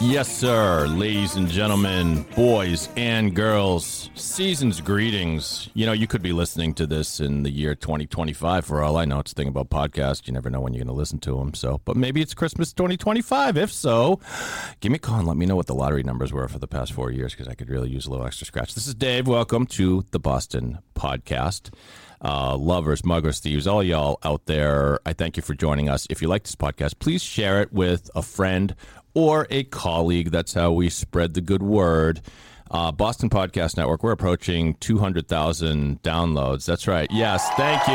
Yes, sir, ladies and gentlemen, boys and girls, season's greetings. You know, you could be listening to this in the year 2025 for all I know. It's the thing about podcasts. You never know when you're going to listen to them. So, but maybe it's Christmas 2025. If so, give me a call and let me know what the lottery numbers were for the past 4 years because I could really use a little extra scratch. This is Dave. Welcome to the Boston Podcast. Lovers, muggers, thieves, all y'all out there, I thank you for joining us. If you like this podcast, please share it with a friend or a colleague. That's how we spread the good word. Boston Podcast Network, we're approaching 200,000 downloads. That's right. Yes, thank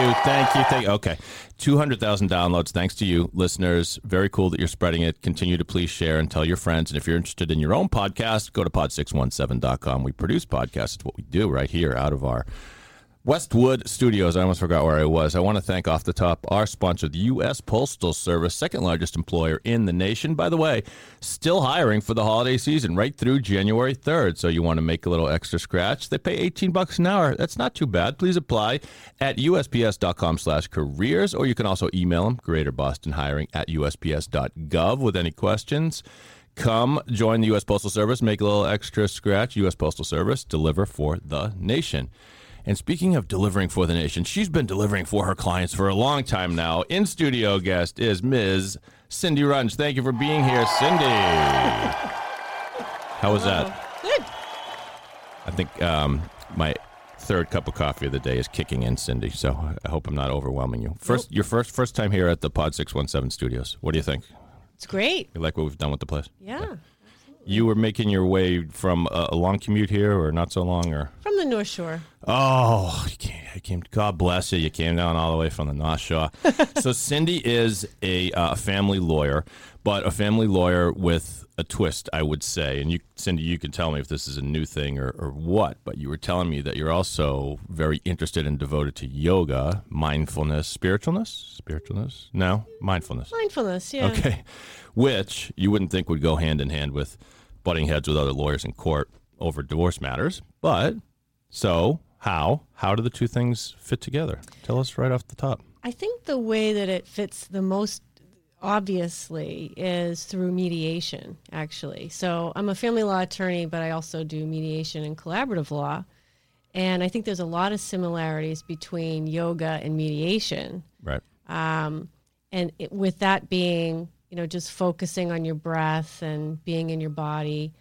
you. Okay, 200,000 downloads. Thanks to you, listeners. Very cool that you're spreading it. Continue to please share and tell your friends. And if you're interested in your own podcast, go to pod617.com. We produce podcasts. It's what we do right here out of our Westwood Studios. I almost forgot where I was. I want to thank off the top our sponsor, the U.S. Postal Service, second largest employer in the nation. By the way, still hiring for the holiday season right through January 3rd. So you want to make a little extra scratch. They pay $18 an hour. That's not too bad. Please apply at usps.com/careers, or you can also email them, greaterbostonhiring@usps.gov, with any questions. Come join the U.S. Postal Service, make a little extra scratch. U.S. Postal Service, deliver for the nation. And speaking of delivering for the nation, she's been delivering for her clients for a long time now. In-studio guest is Ms. Cindy Runge. Thank you for being here, Cindy. How was that? Good. I think my third cup of coffee of the day is kicking in, Cindy, so I hope I'm not overwhelming you. First, your first time here at the Pod 617 Studios. What do you think? It's great. You like what we've done with the place? Yeah. You were making your way from a long commute here, or not so long, or from the North Shore. Oh, I came. God bless you. You came down all the way from the North Shore. So Cindy is a family lawyer, but a family lawyer with a twist, I would say. And you, Cindy, you can tell me if this is a new thing or what. But you were telling me that you're also very interested and devoted to yoga, mindfulness, spiritualness. No, mindfulness. Yeah. Okay. Which you wouldn't think would go hand in hand with butting heads with other lawyers in court over divorce matters. But so how do the two things fit together? Tell us right off the top. I think the way that it fits the most obviously is through mediation, actually. So I'm a family law attorney, but I also do mediation and collaborative law. And I think there's a lot of similarities between yoga and mediation. Right. With that being, you know, just focusing on your breath and being in your body.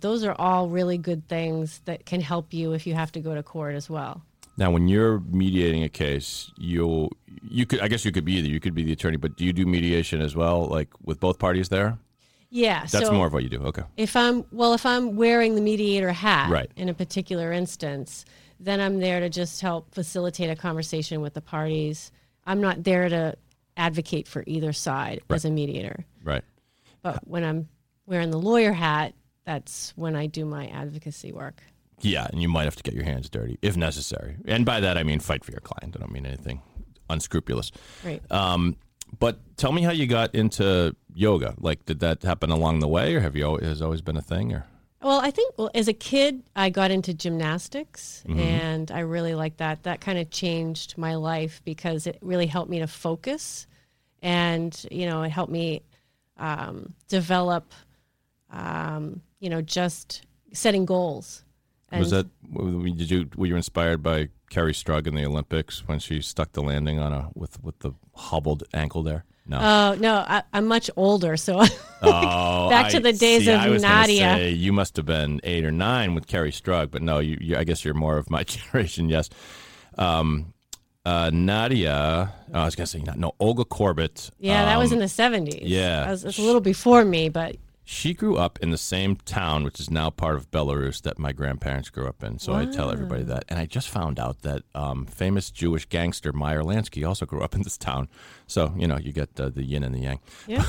Those are all really good things that can help you if you have to go to court as well. Now, when you're mediating a case, you could be the attorney, but do you do mediation as well, like with both parties there? Yeah. That's so more of what you do. Okay. If I'm wearing the mediator hat in a particular instance, then I'm there to just help facilitate a conversation with the parties. I'm not there to advocate for either side as a mediator. Right. But when I'm wearing the lawyer hat, that's when I do my advocacy work. Yeah, and you might have to get your hands dirty if necessary. And by that, I mean fight for your client. I don't mean anything unscrupulous. Right. But tell me how you got into yoga. Like, did that happen along the way, or has it always been a thing? Or well, I think as a kid, I got into gymnastics, and I really liked that. That kind of changed my life because it really helped me to focus, and, you know, it helped me develop, you know, just setting goals. And were you inspired by Kerry Strug in the Olympics when she stuck the landing on with the hobbled ankle there? No. Oh, no, I'm much older, so back to the days of Nadia. Say, you must have been 8 or 9 with Kerry Strug, but no, I guess you're more of my generation, yes. Nadia, I was going to say, Olga Korbut. Yeah, that was in the 70s. Yeah. That's a little before me, but She grew up in the same town, which is now part of Belarus, that my grandparents grew up in. So wow. I tell everybody that. And I just found out that famous Jewish gangster Meyer Lansky also grew up in this town. So, you know, you get the yin and the yang. Yeah.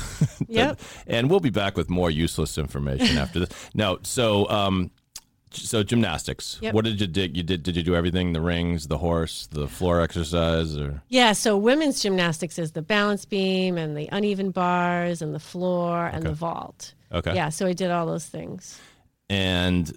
Yep. And we'll be back with more useless information after this. No, so gymnastics. Yep. What did you do? Did you do everything? The rings, the horse, the floor exercise, or? Yeah. So women's gymnastics is the balance beam and the uneven bars and the floor and the vault. Okay. Yeah. So I did all those things. And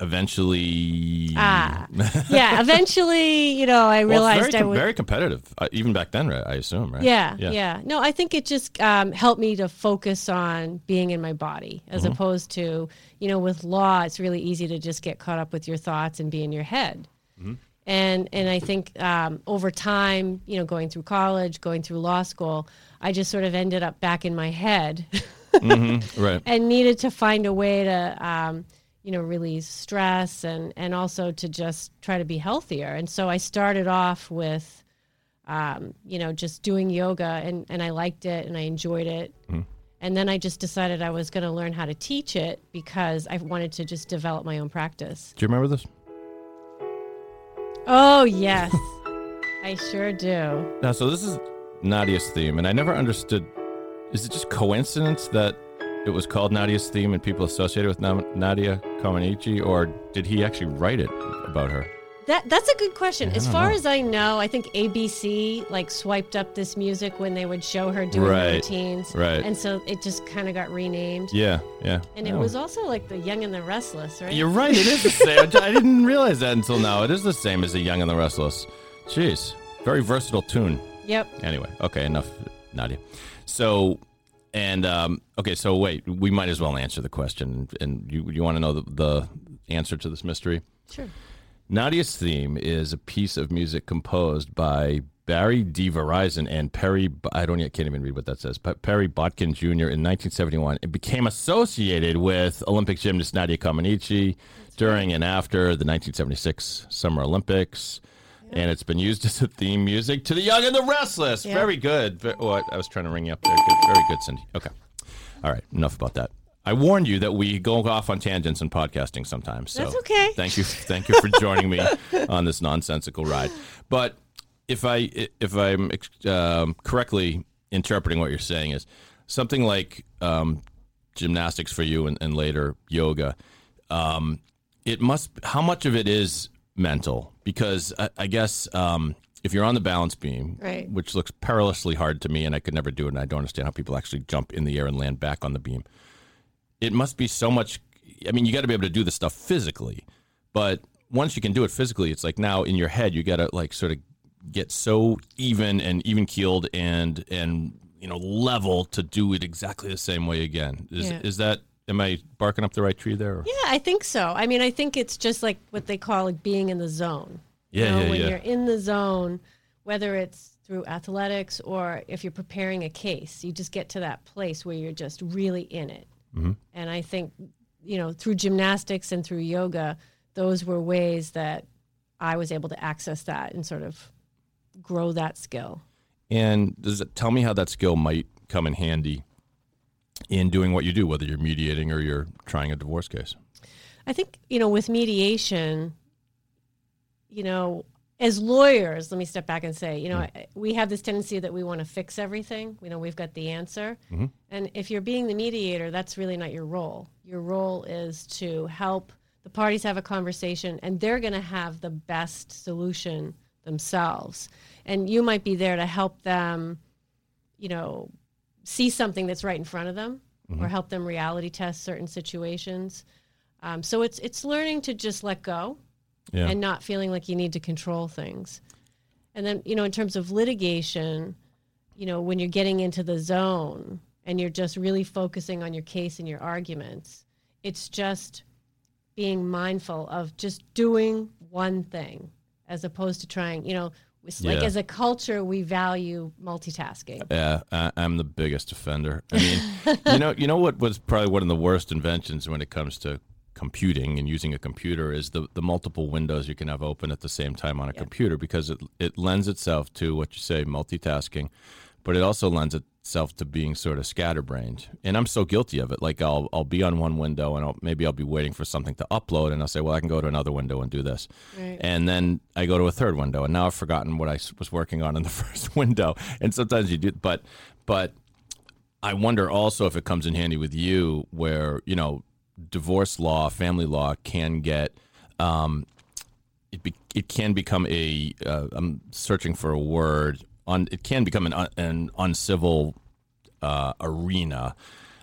eventually. Yeah. Eventually, you know, I realized very competitive, even back then, right? I assume, right? Yeah. No, I think it just helped me to focus on being in my body as opposed to, you know, with law, it's really easy to just get caught up with your thoughts and be in your head. Mm-hmm. And I think over time, you know, going through college, going through law school, I just sort of ended up back in my head. Mm-hmm, right. And needed to find a way to, you know, release stress and also to just try to be healthier. And so I started off with, you know, just doing yoga and I liked it and I enjoyed it. Mm-hmm. And then I just decided I was going to learn how to teach it because I wanted to just develop my own practice. Do you remember this? Oh, yes. I sure do. Now, so this is Nadia's theme, and I never understood. Is it just coincidence that it was called Nadia's theme and people associated with Nadia Comăneci, or did he actually write it about her? That's a good question. As far as I know, I think ABC like swiped up this music when they would show her doing routines. Right. And so it just kind of got renamed. Yeah. And it was also like the Young and the Restless, right? You're right. It is the same. I didn't realize that until now. It is the same as the Young and the Restless. Jeez. Very versatile tune. Yep. Anyway. Okay. Enough, Nadia. So, and, okay. So wait, we might as well answer the question. And you want to know the answer to this mystery? Sure. Nadia's theme is a piece of music composed by Barry D. Verizon and can't even read what that says, but Perry Botkin Jr. in 1971. It became associated with Olympic gymnast Nadia Comăneci during and after the 1976 Summer Olympics. Yeah. And it's been used as a theme music to The Young and the Restless. Yeah. Very good. I was trying to ring you up there. Good. Very good, Cindy. Okay. All right. Enough about that. I warned you that we go off on tangents in podcasting sometimes. So that's okay. Thank you for joining me on this nonsensical ride. But if I'm correctly interpreting what you're saying is something like gymnastics for you and later yoga. How much of it is mental? Because I guess if you're on the balance beam, right, which looks perilously hard to me, and I could never do it, and I don't understand how people actually jump in the air and land back on the beam. It must be so much. I mean, you got to be able to do this stuff physically, but once you can do it physically, it's like now in your head, you got to like sort of get so even and even keeled and, you know, level to do it exactly the same way again. Is that, am I barking up the right tree there? Or? Yeah, I think so. I mean, I think it's just like what they call like being in the zone. Yeah. You know, when you're in the zone, whether it's through athletics or if you're preparing a case, you just get to that place where you're just really in it. Mm-hmm. And I think, you know, through gymnastics and through yoga, those were ways that I was able to access that and sort of grow that skill. And does it tell me how that skill might come in handy in doing what you do, whether you're mediating or you're trying a divorce case? I think, you know, with mediation, you know, as lawyers, let me step back and say, you know, we have this tendency that we want to fix everything. We know we've got the answer. Mm-hmm. And if you're being the mediator, that's really not your role. Your role is to help the parties have a conversation, and they're going to have the best solution themselves. And you might be there to help them, you know, see something that's right in front of them, mm-hmm, or help them reality test certain situations. So it's learning to just let go. Yeah. And not feeling like you need to control things. And then, you know, in terms of litigation, you know, when you're getting into the zone and you're just really focusing on your case and your arguments, it's just being mindful of just doing one thing as opposed to trying, you know, like as a culture, we value multitasking. Yeah, I'm the biggest offender. I mean, you know what was probably one of the worst inventions when it comes to computing and using a computer is the multiple windows you can have open at the same time on a computer, because it lends itself to what you say, multitasking, but it also lends it self to being sort of scatterbrained. And I'm so guilty of it. Like I'll be on one window and maybe I'll be waiting for something to upload and I'll say, well, I can go to another window and do this. Right. And then I go to a third window and now I've forgotten what I was working on in the first window. And sometimes you do, but I wonder also if it comes in handy with you where, you know, divorce law, family law can get, it can become a, I'm searching for a word, it can become an uncivil arena.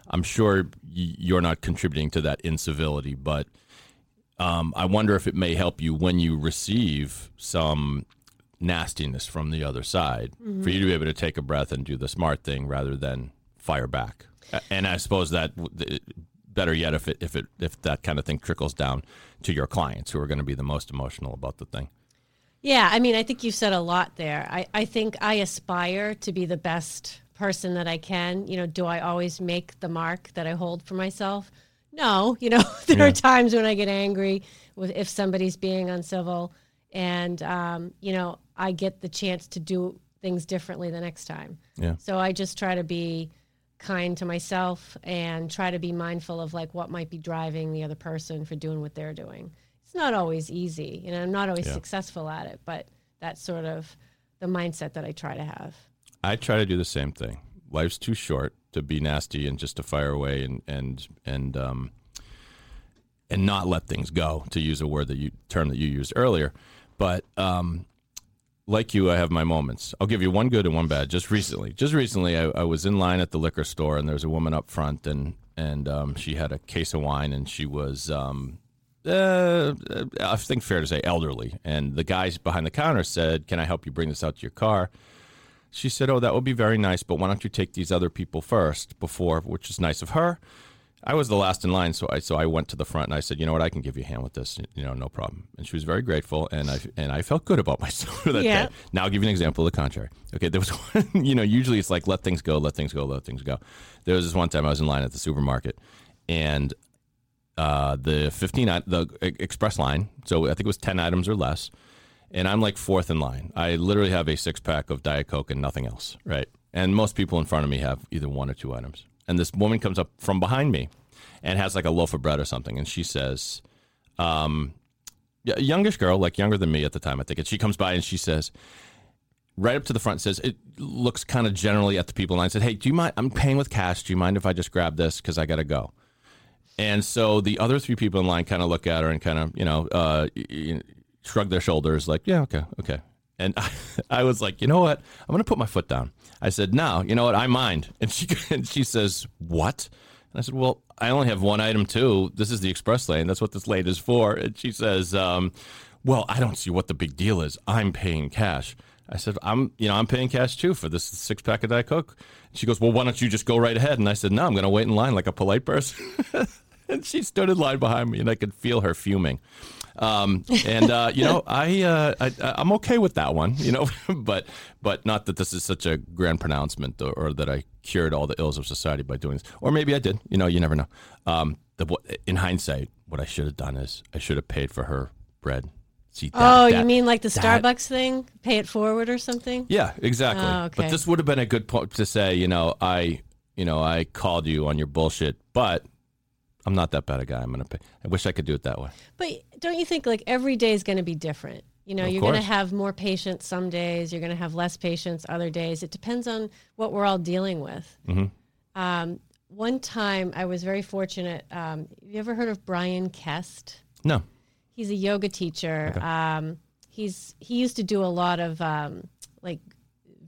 I'm sure you're not contributing to that incivility, but I wonder if it may help you when you receive some nastiness from the other side, mm-hmm. for you to be able to take a breath and do the smart thing rather than fire back. And I suppose that better yet if that kind of thing trickles down to your clients who are going to be the most emotional about the thing. Yeah, I mean, I think you said a lot there. I think I aspire to be the best person that I can. You know, do I always make the mark that I hold for myself? No, you know, there are times when I get angry if somebody's being uncivil and, you know, I get the chance to do things differently the next time. Yeah. So I just try to be kind to myself and try to be mindful of like what might be driving the other person for doing what they're doing. It's not always easy, and I'm not always successful at it, but that's sort of the mindset that I try to have. I try to do the same thing. Life's too short to be nasty and just to fire away and not let things go, to use a word that you used earlier. But like you, I have my moments. I'll give you one good and one bad. Just recently, I was in line at the liquor store, and there was a woman up front, and she had a case of wine, and she was. I think fair to say elderly. And the guys behind the counter said, can I help you bring this out to your car? She said, oh, that would be very nice, but why don't you take these other people first before, which is nice of her. I was the last in line, so I went to the front and I said, you know what, I can give you a hand with this, you know, no problem. And she was very grateful, and I felt good about myself that day. Now I'll give you an example of the contrary. Okay, there was one, you know, usually it's like, let things go. There was this one time I was in line at the supermarket, and the express line, so I think it was 10 items or less, and I'm like fourth in line. I literally have a six-pack of Diet Coke and nothing else, right? And most people in front of me have either one or two items. And this woman comes up from behind me and has like a loaf of bread or something, and she says, youngish girl, like younger than me at the time, I think, and she comes by and she says, right up to the front, says, it looks kind of generally at the people, and I said, hey, do you mind, I'm paying with cash, do you mind if I just grab this because I got to go? And so the other three people in line kind of look at her and kind of, you know, shrug their shoulders like, yeah, okay. And I was like, you know what? I'm going to put my foot down. I said, no, you know what? I mind. And she says, what? And I said, well, I only have one item too. This is the express lane. That's what this lane is for. And she says, well, I don't see what the big deal is. I'm paying cash. I said, I'm paying cash too for this 6-pack of Diet Coke. She goes, well, why don't you just go right ahead? And I said, no, I'm going to wait in line like a polite person. And she stood in line behind me, and I could feel her fuming. You know, I'm okay with that one, you know, but not that this is such a grand pronouncement or that I cured all the ills of society by doing this. Or maybe I did. You know, you never know. In hindsight, what I should have done is I should have paid for her bread. See, you mean like the Starbucks thing? Pay it forward or something? Yeah, exactly. Oh, okay. But this would have been a good point to say, I called you on your bullshit, but I'm not that bad a guy. I'm going to pay. I wish I could do it that way. But don't you think like every day is going to be different? You know, you're going to have more patience some days. You're going to have less patience other days. It depends on what we're all dealing with. Mm-hmm. One time I was very fortunate. You ever heard of Brian Kest? No. He's a yoga teacher. Okay. He used to do a lot of like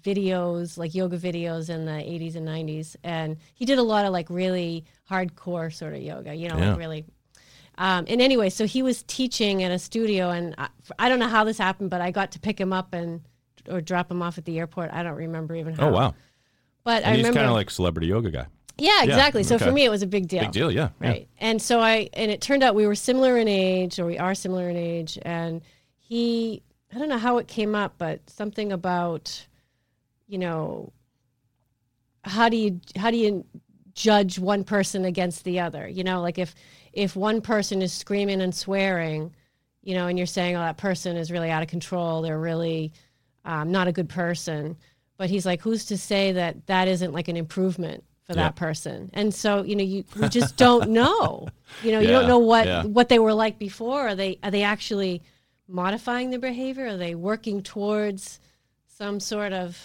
videos, like yoga videos in the 80s and 90s. And he did a lot of like really hardcore sort of yoga, you know, like really. And anyway, so he was teaching at a studio. And I don't know how this happened, but I got to pick him up or drop him off at the airport. I don't remember even how. Oh, wow. But and I remember. He's kind of like celebrity yoga guy. Yeah, exactly. Yeah, so for me, it was a big deal. Big deal, yeah. Right. Yeah. And so it turned out we were similar in age, or we are similar in age. And he, I don't know how it came up, but something about, you know, how do you judge one person against the other? You know, like if one person is screaming and swearing, you know, and you're saying, oh, that person is really out of control, they're really not a good person. But he's like, who's to say that that isn't like an improvement for that person? And so, you know, you just don't know. You know, you don't know what they were like before. Are they actually modifying their behavior? Are they working towards some sort of,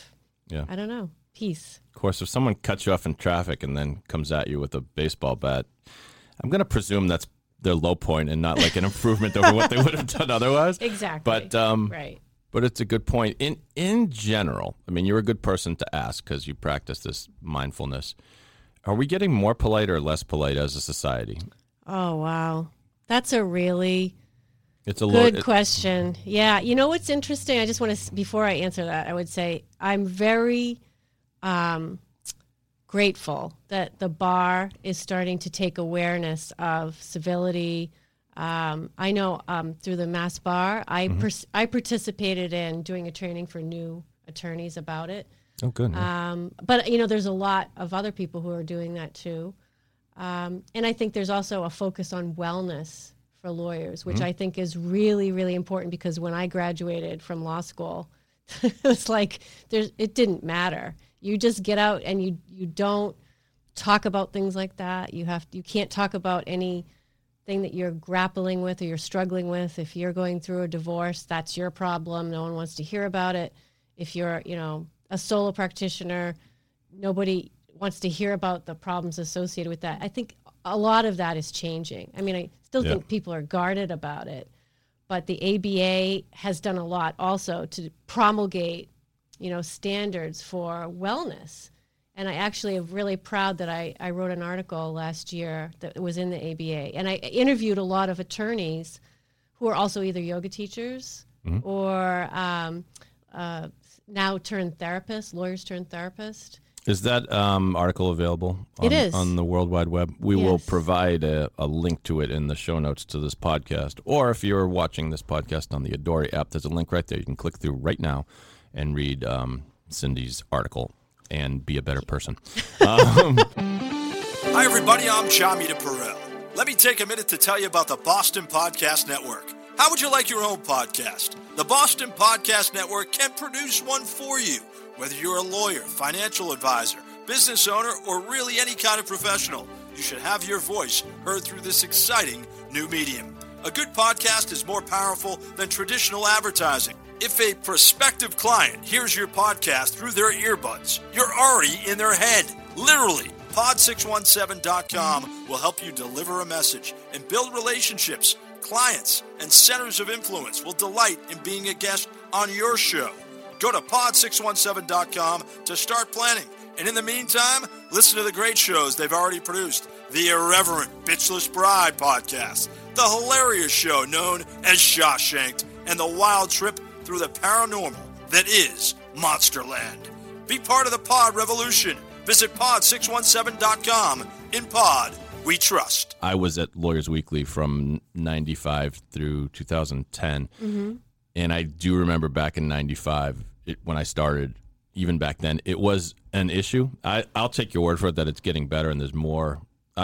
I don't know, peace? Of course, if someone cuts you off in traffic and then comes at you with a baseball bat, I'm going to presume that's their low point and not like an improvement over what they would have done otherwise. Exactly. But right. But it's a good point. In general, I mean, you're a good person to ask because you practice this mindfulness. Are we getting more polite or less polite as a society? Oh, wow. That's a really good question. Yeah. You know what's interesting? I just want to, before I answer that, I would say I'm very grateful that the bar is starting to take awareness of civility. I know through the Mass Bar, I participated in doing a training for new attorneys about it. Oh, good. But, you know, there's a lot of other people who are doing that, too. And I think there's also a focus on wellness for lawyers, which I think is really, really important, because when I graduated from law school, it's like it didn't matter. You just get out and you don't talk about things like that. You can't talk about any thing that you're grappling with or you're struggling with. If you're going through a divorce, that's your problem. No one wants to hear about it. If you're, you know, a solo practitioner, nobody wants to hear about the problems associated with that. I think a lot of that is changing. I mean, I still think people are guarded about it, but the ABA has done a lot also to promulgate, you know, standards for wellness. And I actually am really proud that I wrote an article last year that was in the ABA. And I interviewed a lot of attorneys who are also either yoga teachers or now turned therapists, lawyers turned therapists. Is that article available on the World Wide Web? We will provide a link to it in the show notes to this podcast. Or if you're watching this podcast on the Adori app, there's a link right there. You can click through right now and read Cindy's article and be a better person. Hi, everybody. I'm Chamita Perel. Let me take a minute to tell you about the Boston Podcast Network. How would you like your own podcast? The Boston Podcast Network can produce one for you, whether you're a lawyer, financial advisor, business owner, or really any kind of professional. You should have your voice heard through this exciting new medium. A good podcast is more powerful than traditional advertising. If a prospective client hears your podcast through their earbuds, you're already in their head. Literally, pod617.com will help you deliver a message and build relationships. Clients and centers of influence will delight in being a guest on your show. Go to pod617.com to start planning. And in the meantime, listen to the great shows they've already produced. The irreverent Bitchless Bride podcast, the hilarious show known as Shawshanked, and the wild trip through the paranormal that is Monsterland. Be part of the pod revolution. Visit pod617.com. In pod, we trust. I was at Lawyers Weekly from 95 through 2010. And I do remember back in 95, when I started, even back then, it was an issue. I'll take your word for it that it's getting better and there's more.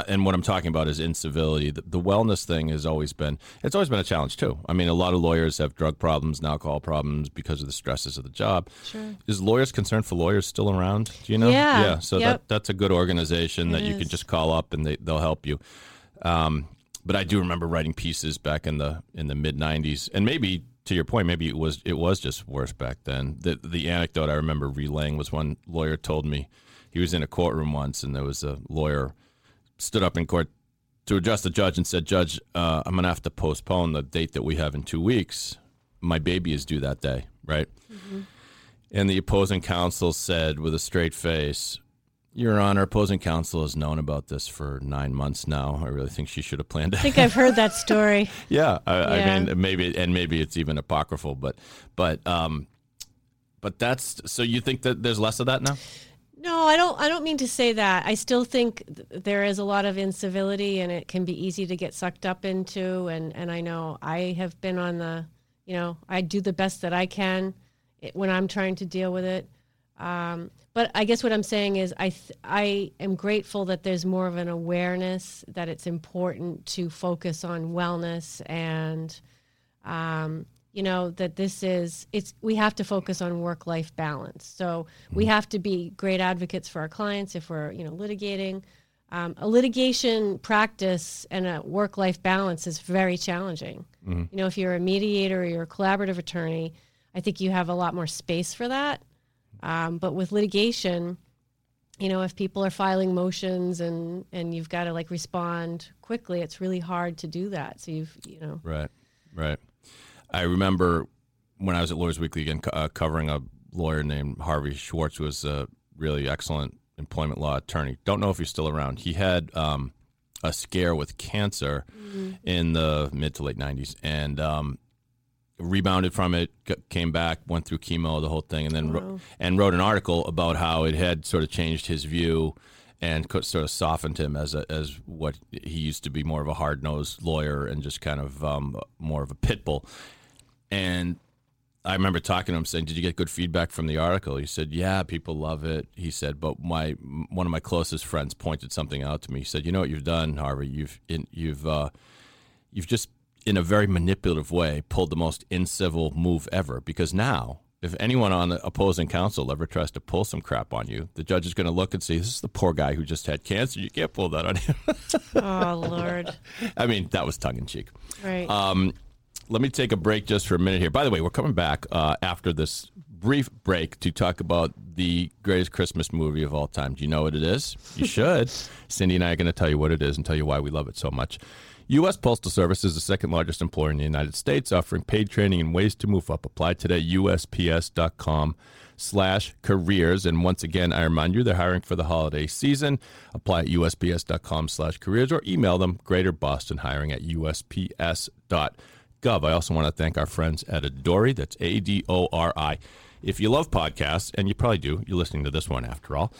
And what I'm talking about is incivility. The wellness thing has always been a challenge too. I mean, a lot of lawyers have drug problems and alcohol problems because of the stresses of the job. Sure. Is Lawyers Concerned for Lawyers still around? Do you know? Yeah. So that's a good organization that you can just call up and they'll help you. But I do remember writing pieces back in the mid '90s, and maybe to your point, maybe it was just worse back then. The anecdote I remember relaying was one lawyer told me he was in a courtroom once, and there was a lawyer stood up in court to address the judge and said, "Judge, I'm going to have to postpone the date that we have in 2 weeks. My baby is due that day," right? And the opposing counsel said with a straight face, "Your Honor, opposing counsel has known about this for 9 months now. I really think she should have planned it." I think I've heard that story. I mean, maybe it's even apocryphal, but that's, so you think that there's less of that now? No, I don't mean to say that. I still think there is a lot of incivility, and it can be easy to get sucked up into. And I know I have been on the, you know, I do the best that I can when I'm trying to deal with it. But I guess what I'm saying is I am grateful that there's more of an awareness that it's important to focus on wellness and you know, that this is, it's, we have to focus on work-life balance. So we have to be great advocates for our clients if we're, you know, litigating. A litigation practice and a work-life balance is very challenging. Mm-hmm. You know, if you're a mediator or you're a collaborative attorney, I think you have a lot more space for that. But with litigation, you know, if people are filing motions and you've got to like respond quickly, it's really hard to do that. So you've, you know. Right, right. I remember when I was at Lawyers Weekly again, covering a lawyer named Harvey Schwartz, who was a really excellent employment law attorney. Don't know if he's still around. He had a scare with cancer in the mid to late 90s and rebounded from it, came back, went through chemo, the whole thing, and then wrote an article about how it had sort of changed his view and sort of softened him as what he used to be, more of a hard-nosed lawyer and just kind of more of a pit bull. And I remember talking to him saying, did you get good feedback from the article? He said, yeah, people love it. He said, but one of my closest friends pointed something out to me. He said, you know what you've done, Harvey? You've just, in a very manipulative way, pulled the most incivil move ever, because now if anyone on the opposing counsel ever tries to pull some crap on you, the judge is going to look and see, this is the poor guy who just had cancer. You can't pull that on him. Oh, Lord. I mean, that was tongue-in-cheek. Right. Let me take a break just for a minute here. By the way, we're coming back after this brief break to talk about the greatest Christmas movie of all time. Do you know what it is? You should. Cindy and I are going to tell you what it is and tell you why we love it so much. U.S. Postal Service is the second largest employer in the United States, offering paid training and ways to move up. Apply today, usps.com/careers. And once again, I remind you, they're hiring for the holiday season. Apply at usps.com/careers or email them greaterbostonhiring@usps.gov. I also want to thank our friends at Adori. That's A-D-O-R-I. If you love podcasts, and you probably do, you're listening to this one after all,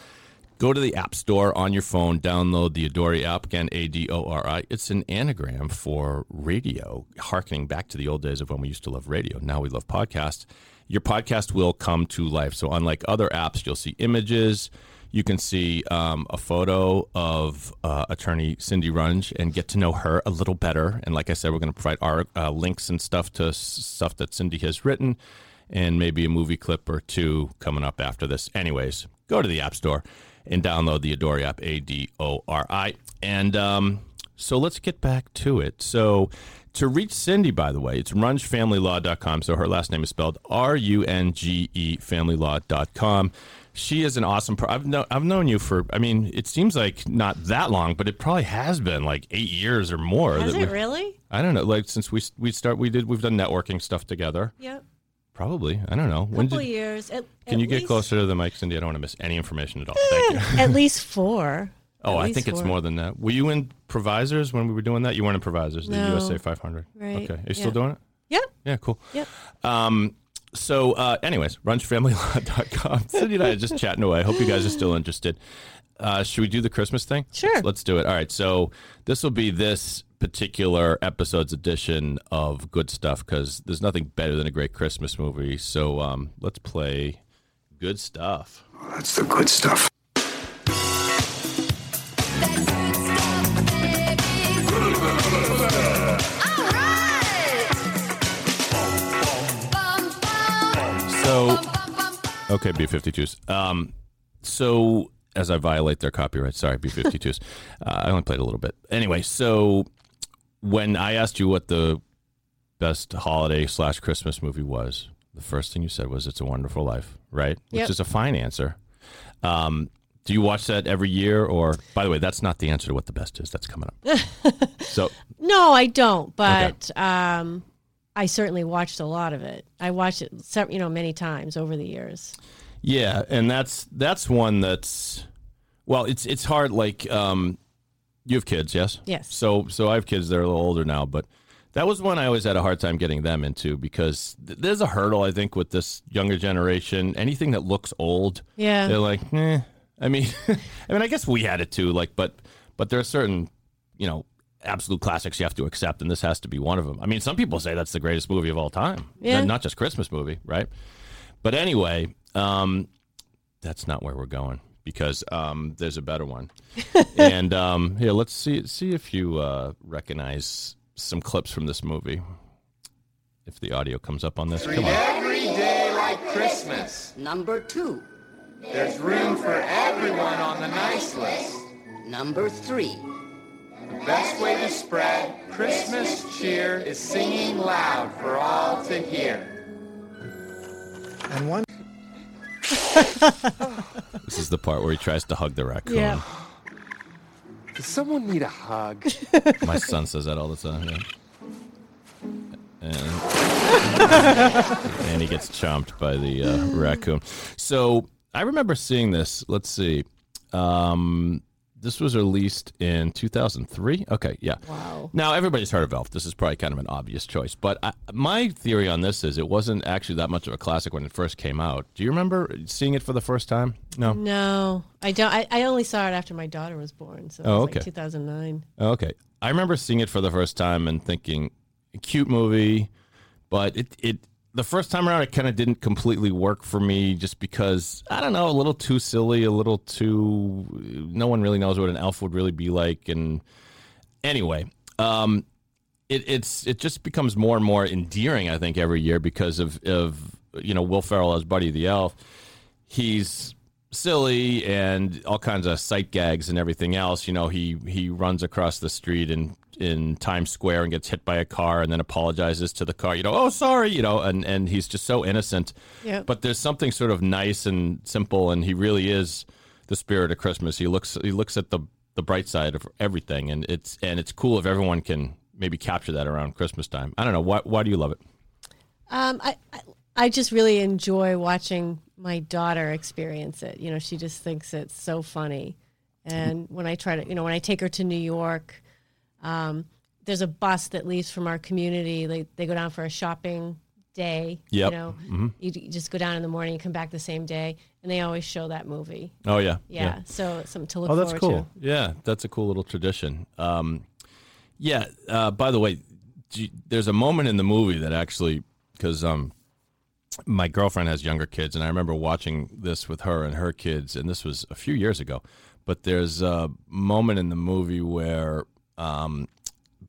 go to the App Store on your phone, download the Adori app, again, A-D-O-R-I. It's an anagram for radio, hearkening back to the old days of when we used to love radio. Now we love podcasts. Your podcast will come to life. So unlike other apps, you'll see images. You can see a photo of attorney Cindy Runge and get to know her a little better. And like I said, we're going to provide our links and stuff to stuff that Cindy has written and maybe a movie clip or two coming up after this. Anyways, go to the App Store and download the Adori app, A-D-O-R-I. And so let's get back to it. So to reach Cindy, by the way, it's RungeFamilyLaw.com. So her last name is spelled R-U-N-G-E, FamilyLaw.com. She is an awesome I've known you for, I mean, it seems like not that long, but it probably has been like 8 years or more. Has it really? I don't know. Like since we've done networking stuff together. Yep. Probably. I don't know. A couple years. Can you get closer to the mic, Cindy? I don't want to miss any information at all. Thank you. At least four. Oh, I think it's more than that. Were you in Provisors when we were doing that? You weren't in Provisors, no. The USA 500. Right. Okay. Are you still doing it? Yeah. Yeah, cool. Yep. So anyways, RungeFamilyLaw.com. Cindy and I are just chatting away. I hope you guys are still interested. Should we do the Christmas thing? Sure. Let's do it. All right. So this will be this particular episode's edition of Good Stuff, because there's nothing better than a great Christmas movie. So let's play Good Stuff. Oh, that's the good stuff. All right. So, okay, B-52s. So as I violate their copyright, sorry, B-52s. I only played a little bit. Anyway, so when I asked you what the best holiday/Christmas movie was, the first thing you said was It's a Wonderful Life, right? Yep. Which is a fine answer. Do you watch that every year? Or, by the way, that's not the answer to what the best is. That's coming up. So no, I don't. But okay. I certainly watched a lot of it. I watched it, many times over the years. Yeah, and that's one that's, well, it's hard. Like, you have kids, yes? Yes. So I have kids that are a little older now, but that was one I always had a hard time getting them into, because there's a hurdle, I think, with this younger generation. Anything that looks old, yeah, they're like, eh. I mean, I guess we had it too. Like, but there are certain, you know, absolute classics you have to accept, and this has to be one of them. I mean, some people say that's the greatest movie of all time, yeah, not just Christmas movie, right? But anyway, that's not where we're going, because there's a better one. And here, let's see if you recognize some clips from this movie. if the audio comes up on this. Come on. Every day like Christmas. Number 2. There's room for everyone on the nice list. Number 3. The best way to spread Christmas cheer is singing loud for all to hear. And one... This is the part where he tries to hug the raccoon. Yeah. Does someone need a hug? My son says that all the time. Yeah. And he gets chomped by the raccoon. So I remember seeing this. Let's see. This was released in 2003. Okay, yeah. Wow. Now, everybody's heard of Elf. This is probably kind of an obvious choice. But my theory on this is it wasn't actually that much of a classic when it first came out. Do you remember seeing it for the first time? No. No, I don't. I only saw it after my daughter was born, so it was like 2009. Okay. I remember seeing it for the first time and thinking, cute movie, but it the first time around, it kind of didn't completely work for me just because, I don't know, a little too silly, a little too... No one really knows what an elf would really be like. And anyway, it just becomes more and more endearing, I think, every year because of Will Ferrell as Buddy the Elf. He's silly and all kinds of sight gags and everything else. You know, he runs across the street and in Times Square and gets hit by a car and then apologizes to the car, oh, sorry, and he's just so innocent. Yep. But there's something sort of nice and simple, and he really is the spirit of Christmas. He looks at the bright side of everything, and it's cool if everyone can maybe capture that around Christmas time. I don't know. Why do you love it? I just really enjoy watching my daughter experience it. You know, she just thinks it's so funny. And when I try to, when I take her to New York, there's a bus that leaves from our community. They go down for a shopping day. Yep. Mm-hmm. You just go down in the morning and come back the same day. And they always show that movie. Oh, yeah. Yeah. So it's something to look forward to. Oh, that's cool. Yeah. That's a cool little tradition. By the way, there's a moment in the movie that actually, because my girlfriend has younger kids, and I remember watching this with her and her kids, and this was a few years ago, but there's a moment in the movie where...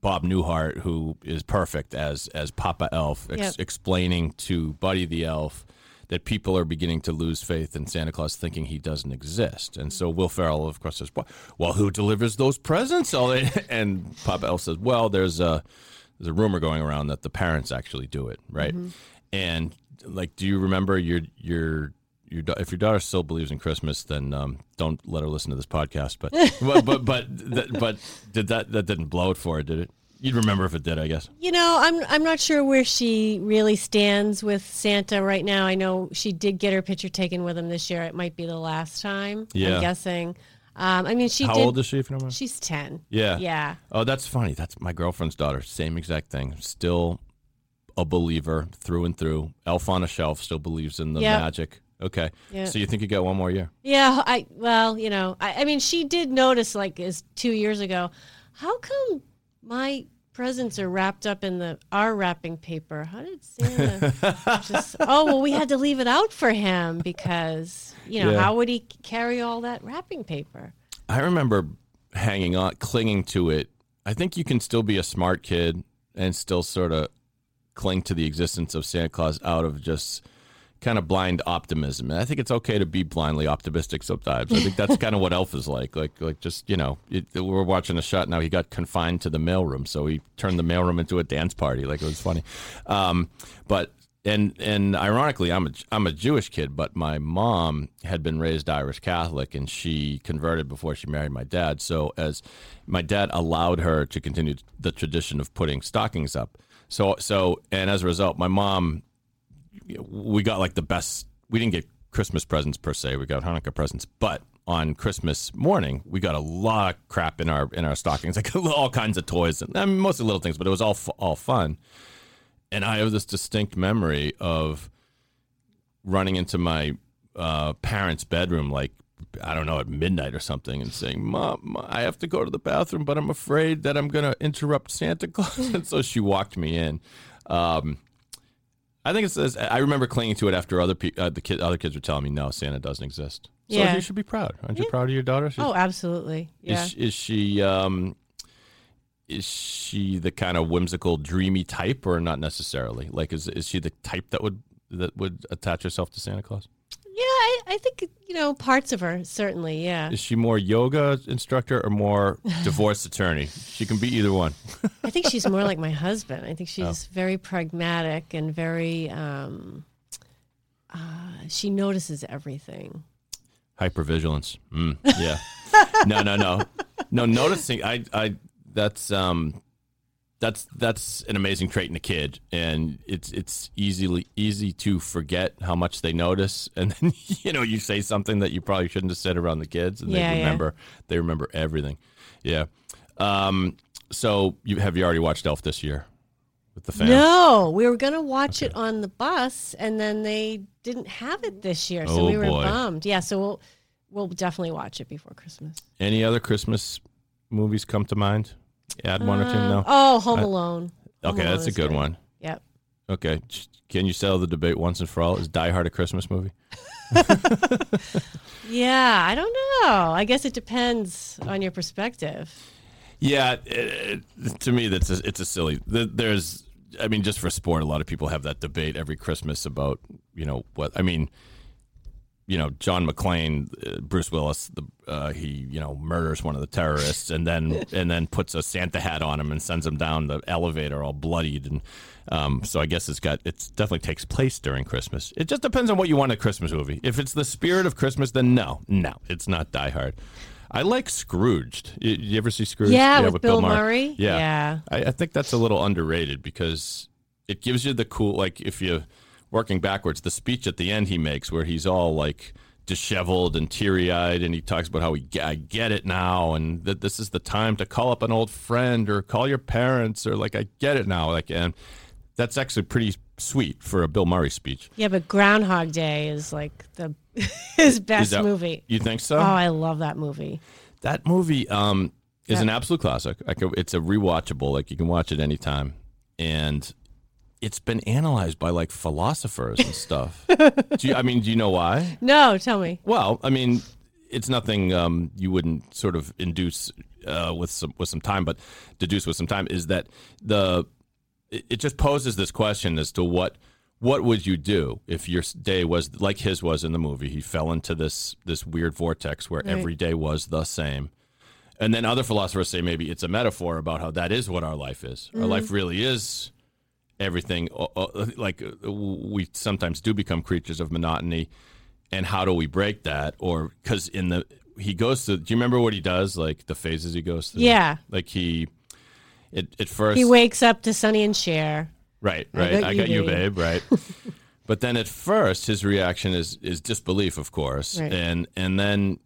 Bob Newhart, who is perfect as Papa Elf, explaining to Buddy the Elf that people are beginning to lose faith in Santa Claus, thinking he doesn't exist. And so Will Ferrell, of course, says, well, who delivers those presents? And Papa Elf says, well, there's a rumor going around that the parents actually do it, right? Mm-hmm. And, do you remember if your daughter still believes in Christmas, then don't let her listen to this podcast. But did that didn't blow it for her, did it? You'd remember if it did, I guess. I'm not sure where she really stands with Santa right now. I know she did get her picture taken with him this year. It might be the last time. Yeah. I'm guessing. How old is she? If you remember? She's 10. Yeah. Yeah. Oh, that's funny. That's my girlfriend's daughter. Same exact thing. Still a believer through and through. Elf on a Shelf, still believes in the magic. Okay. Yeah. So you think you got one more year? Yeah. She did notice, 2 years ago, how come my presents are wrapped up in our wrapping paper? How did Santa we had to leave it out for him because, how would he carry all that wrapping paper? I remember hanging on, clinging to it. I think you can still be a smart kid and still sort of cling to the existence of Santa Claus out of just... kind of blind optimism. And I think it's okay to be blindly optimistic sometimes. I think that's kind of what Elf is like. We're watching a shot now. He got confined to the mailroom, so he turned the mailroom into a dance party. It was funny. But ironically, I'm a Jewish kid, but my mom had been raised Irish Catholic, and she converted before she married my dad. So as my dad allowed her to continue the tradition of putting stockings up. So and as a result, my mom. We got the best. We didn't get Christmas presents per se. We got Hanukkah presents, but on Christmas morning we got a lot of crap in our stockings, all kinds of toys and mostly little things, but it was all fun. And I have this distinct memory of running into my parents' bedroom, I don't know, at midnight or something, and saying, Mom, I have to go to the bathroom, but I'm afraid that I'm going to interrupt Santa Claus. And so she walked me in. I think I remember clinging to it after other kids were telling me, no, Santa doesn't exist. So you should be proud. Aren't you proud of your daughter? Absolutely. Yeah. Is she is she the kind of whimsical, dreamy type, or not necessarily? Like, is she the type that would attach herself to Santa Claus? Yeah, I think, parts of her, certainly, yeah. Is she more yoga instructor or more divorce attorney? She can be either one. I think she's more like my husband. I think she's very pragmatic and very, she notices everything. Hypervigilance. Yeah. No. No, noticing, that's an amazing trait in a kid, and it's easy to forget how much they notice. And then you say something that you probably shouldn't have said around the kids, and they remember everything. Yeah. So you already watched Elf this year with the family? No, we were gonna watch it on the bus, and then they didn't have it this year, so we were bummed. Yeah, so we'll definitely watch it before Christmas. Any other Christmas movies come to mind? Add one or two now. Home Alone. Home Alone, that's a good one. Yep. Okay. Can you settle the debate once and for all? Is Die Hard a Christmas movie? Yeah, I don't know. I guess it depends on your perspective. Yeah, to me, it's a silly. Just for sport, a lot of people have that debate every Christmas about John McClane, Bruce Willis, he murders one of the terrorists and then puts a Santa hat on him and sends him down the elevator all bloodied. And so I guess it definitely takes place during Christmas. It just depends on what you want a Christmas movie. If it's the spirit of Christmas, then no, it's not Die Hard. I like Scrooged. You ever see Scrooged? Yeah, with Bill Murray. Yeah. I think that's a little underrated because it gives you the cool, like if you... Working backwards, the speech at the end he makes where he's all like disheveled and teary-eyed and he talks about how I get it now and that this is the time to call up an old friend or call your parents or I get it now. And that's actually pretty sweet for a Bill Murray speech. Yeah, but Groundhog Day is his best movie. You think so? Oh, I love that movie. That movie is an absolute classic. It's a rewatchable, you can watch it anytime. And... it's been analyzed by philosophers and stuff. Do you know why? No, tell me. Well, it's nothing you wouldn't sort of induce with some time, but deduce with some time is that it just poses this question as to what would you do if your day was like his was in the movie. He fell into this weird vortex where every day was the same. And then other philosophers say maybe it's a metaphor about how that is what our life is. Mm-hmm. Our life really is everything. We sometimes do become creatures of monotony, and how do we break that? Or because he goes through. Do you remember what he does? The phases he goes through. Yeah. At first he wakes up to Sonny and Cher. Right. I got you, babe. Right. But then at first his reaction is disbelief, of course, right. and then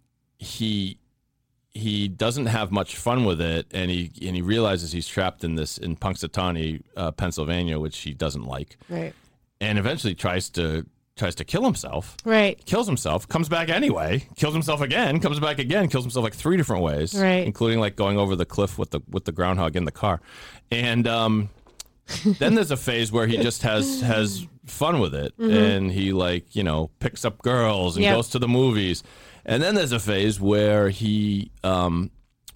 he doesn't have much fun with it, and he realizes he's trapped in Punxsutawney, Pennsylvania, which he doesn't like. Right. And eventually tries to kill himself. Right. Kills himself, comes back anyway, kills himself again, comes back again, kills himself three different ways, right, including going over the cliff with the groundhog in the car. And then there's a phase where he just has fun with it, mm-hmm, and he picks up girls and goes to the movies. And then there's a phase where he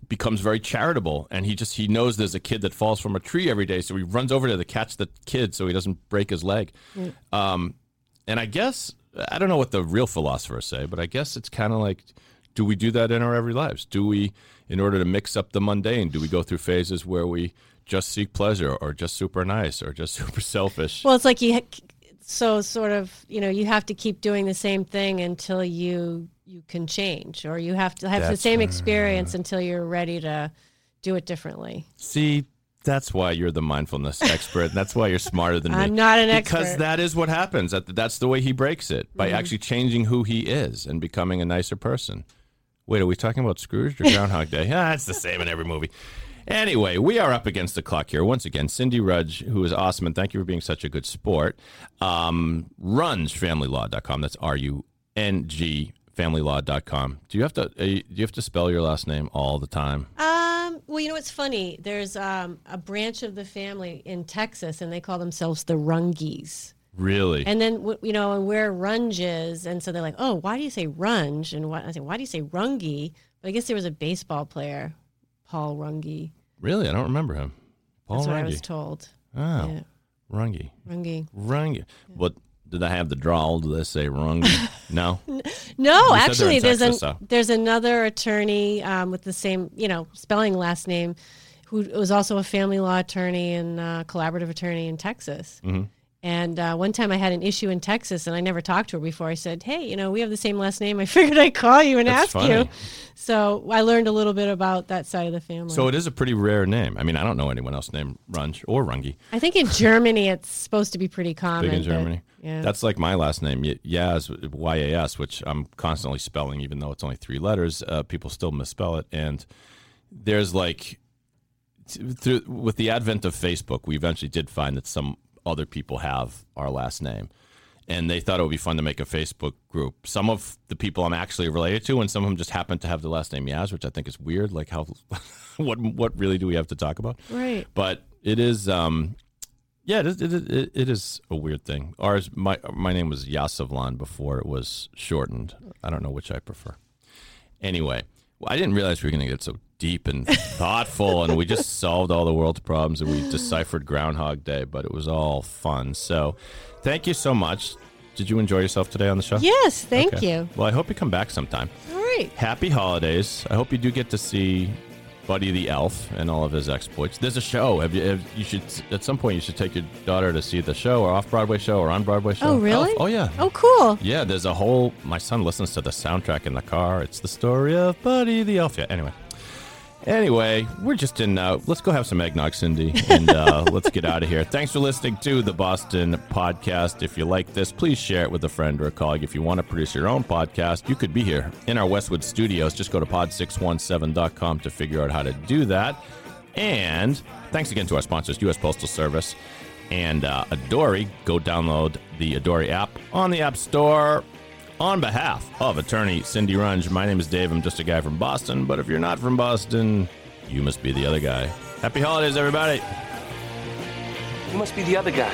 becomes very charitable, and he knows there's a kid that falls from a tree every day, so he runs over to catch the kid so he doesn't break his leg. Mm. And I guess, I don't know what the real philosophers say, but I guess it's kind of do we do that in our everyday lives? Do we, in order to mix up the mundane, do we go through phases where we just seek pleasure or just super nice or just super selfish? Well, it's you have to keep doing the same thing until you can change, or you have to have the same experience until you're ready to do it differently. See, that's why you're the mindfulness expert. And that's why you're smarter than me. I'm not an expert. Because that is what happens. That's the way he breaks it, by actually changing who he is and becoming a nicer person. Wait, are we talking about Scrooge or Groundhog Day? It's the same in every movie. Anyway, we are up against the clock here. Once again, Cindy Runge, who is awesome, and thank you for being such a good sport. RungeFamilyLaw.com. That's RUNG. FamilyLaw.com. Do you have to spell your last name all the time? Well, it's funny. There's a branch of the family in Texas, and they call themselves the Rungies. Really? And then where Runge is, and so they're like, oh, why do you say Runge? And I say, why do you say Rungy? But I guess there was a baseball player, Paul Runge. Really? I don't remember him. Paul Runge. That's what I was told. Oh. Yeah. Runge. Yeah. What, did I have the drawl? Did I say Runge? No? No, actually, there's another attorney with the same, spelling last name who was also a family law attorney and collaborative attorney in Texas. Mm-hmm. And one time I had an issue in Texas, and I never talked to her before. I said, hey, we have the same last name. I figured I'd call you and ask you. So I learned a little bit about that side of the family. So it is a pretty rare name. I mean, I don't know anyone else named Runge or Runge. I think in Germany it's supposed to be pretty common. Big in Germany. But, yeah. That's like my last name, Yaz, Y-A-S, which I'm constantly spelling, even though it's only three letters. People still misspell it. And there's with the advent of Facebook, we eventually did find that some other people have our last name, and they thought it would be fun to make a Facebook group. Some of the people I'm actually related to, and some of them just happen to have the last name Yaz, which I think is weird. Like, how, what really do we have to talk about? Right. But it is, it is a weird thing. Ours, my name was Yasavlan before it was shortened. I don't know which I prefer. Anyway, I didn't realize we were going to get so deep and thoughtful, and we just solved all the world's problems, and we deciphered Groundhog Day, but it was all fun. So thank you so much. Did you enjoy yourself today on the show? Yes, thank you. Well, I hope you come back sometime. All right. Happy holidays. I hope you do get to see Buddy the Elf and all of his exploits. There's a show. You should, at some point, you should take your daughter to see the show, or off-Broadway show, or on-Broadway show. Oh, really? Elf. Oh, yeah. Oh, cool. Yeah, there's a whole... My son listens to the soundtrack in the car. It's the story of Buddy the Elf. Yeah, anyway, we're just in... let's go have some eggnog, Cindy, and let's get out of here. Thanks for listening to the Boston Podcast. If you like this, please share it with a friend or a colleague. If you want to produce your own podcast, you could be here in our Westwood studios. Just go to pod617.com to figure out how to do that. And thanks again to our sponsors, U.S. Postal Service and Adori. Go download the Adori app on the App Store. On behalf of attorney Cindy Runge, my name is Dave. I'm just a guy from Boston, but if you're not from Boston, you must be the other guy. Happy holidays, everybody. You must be the other guy.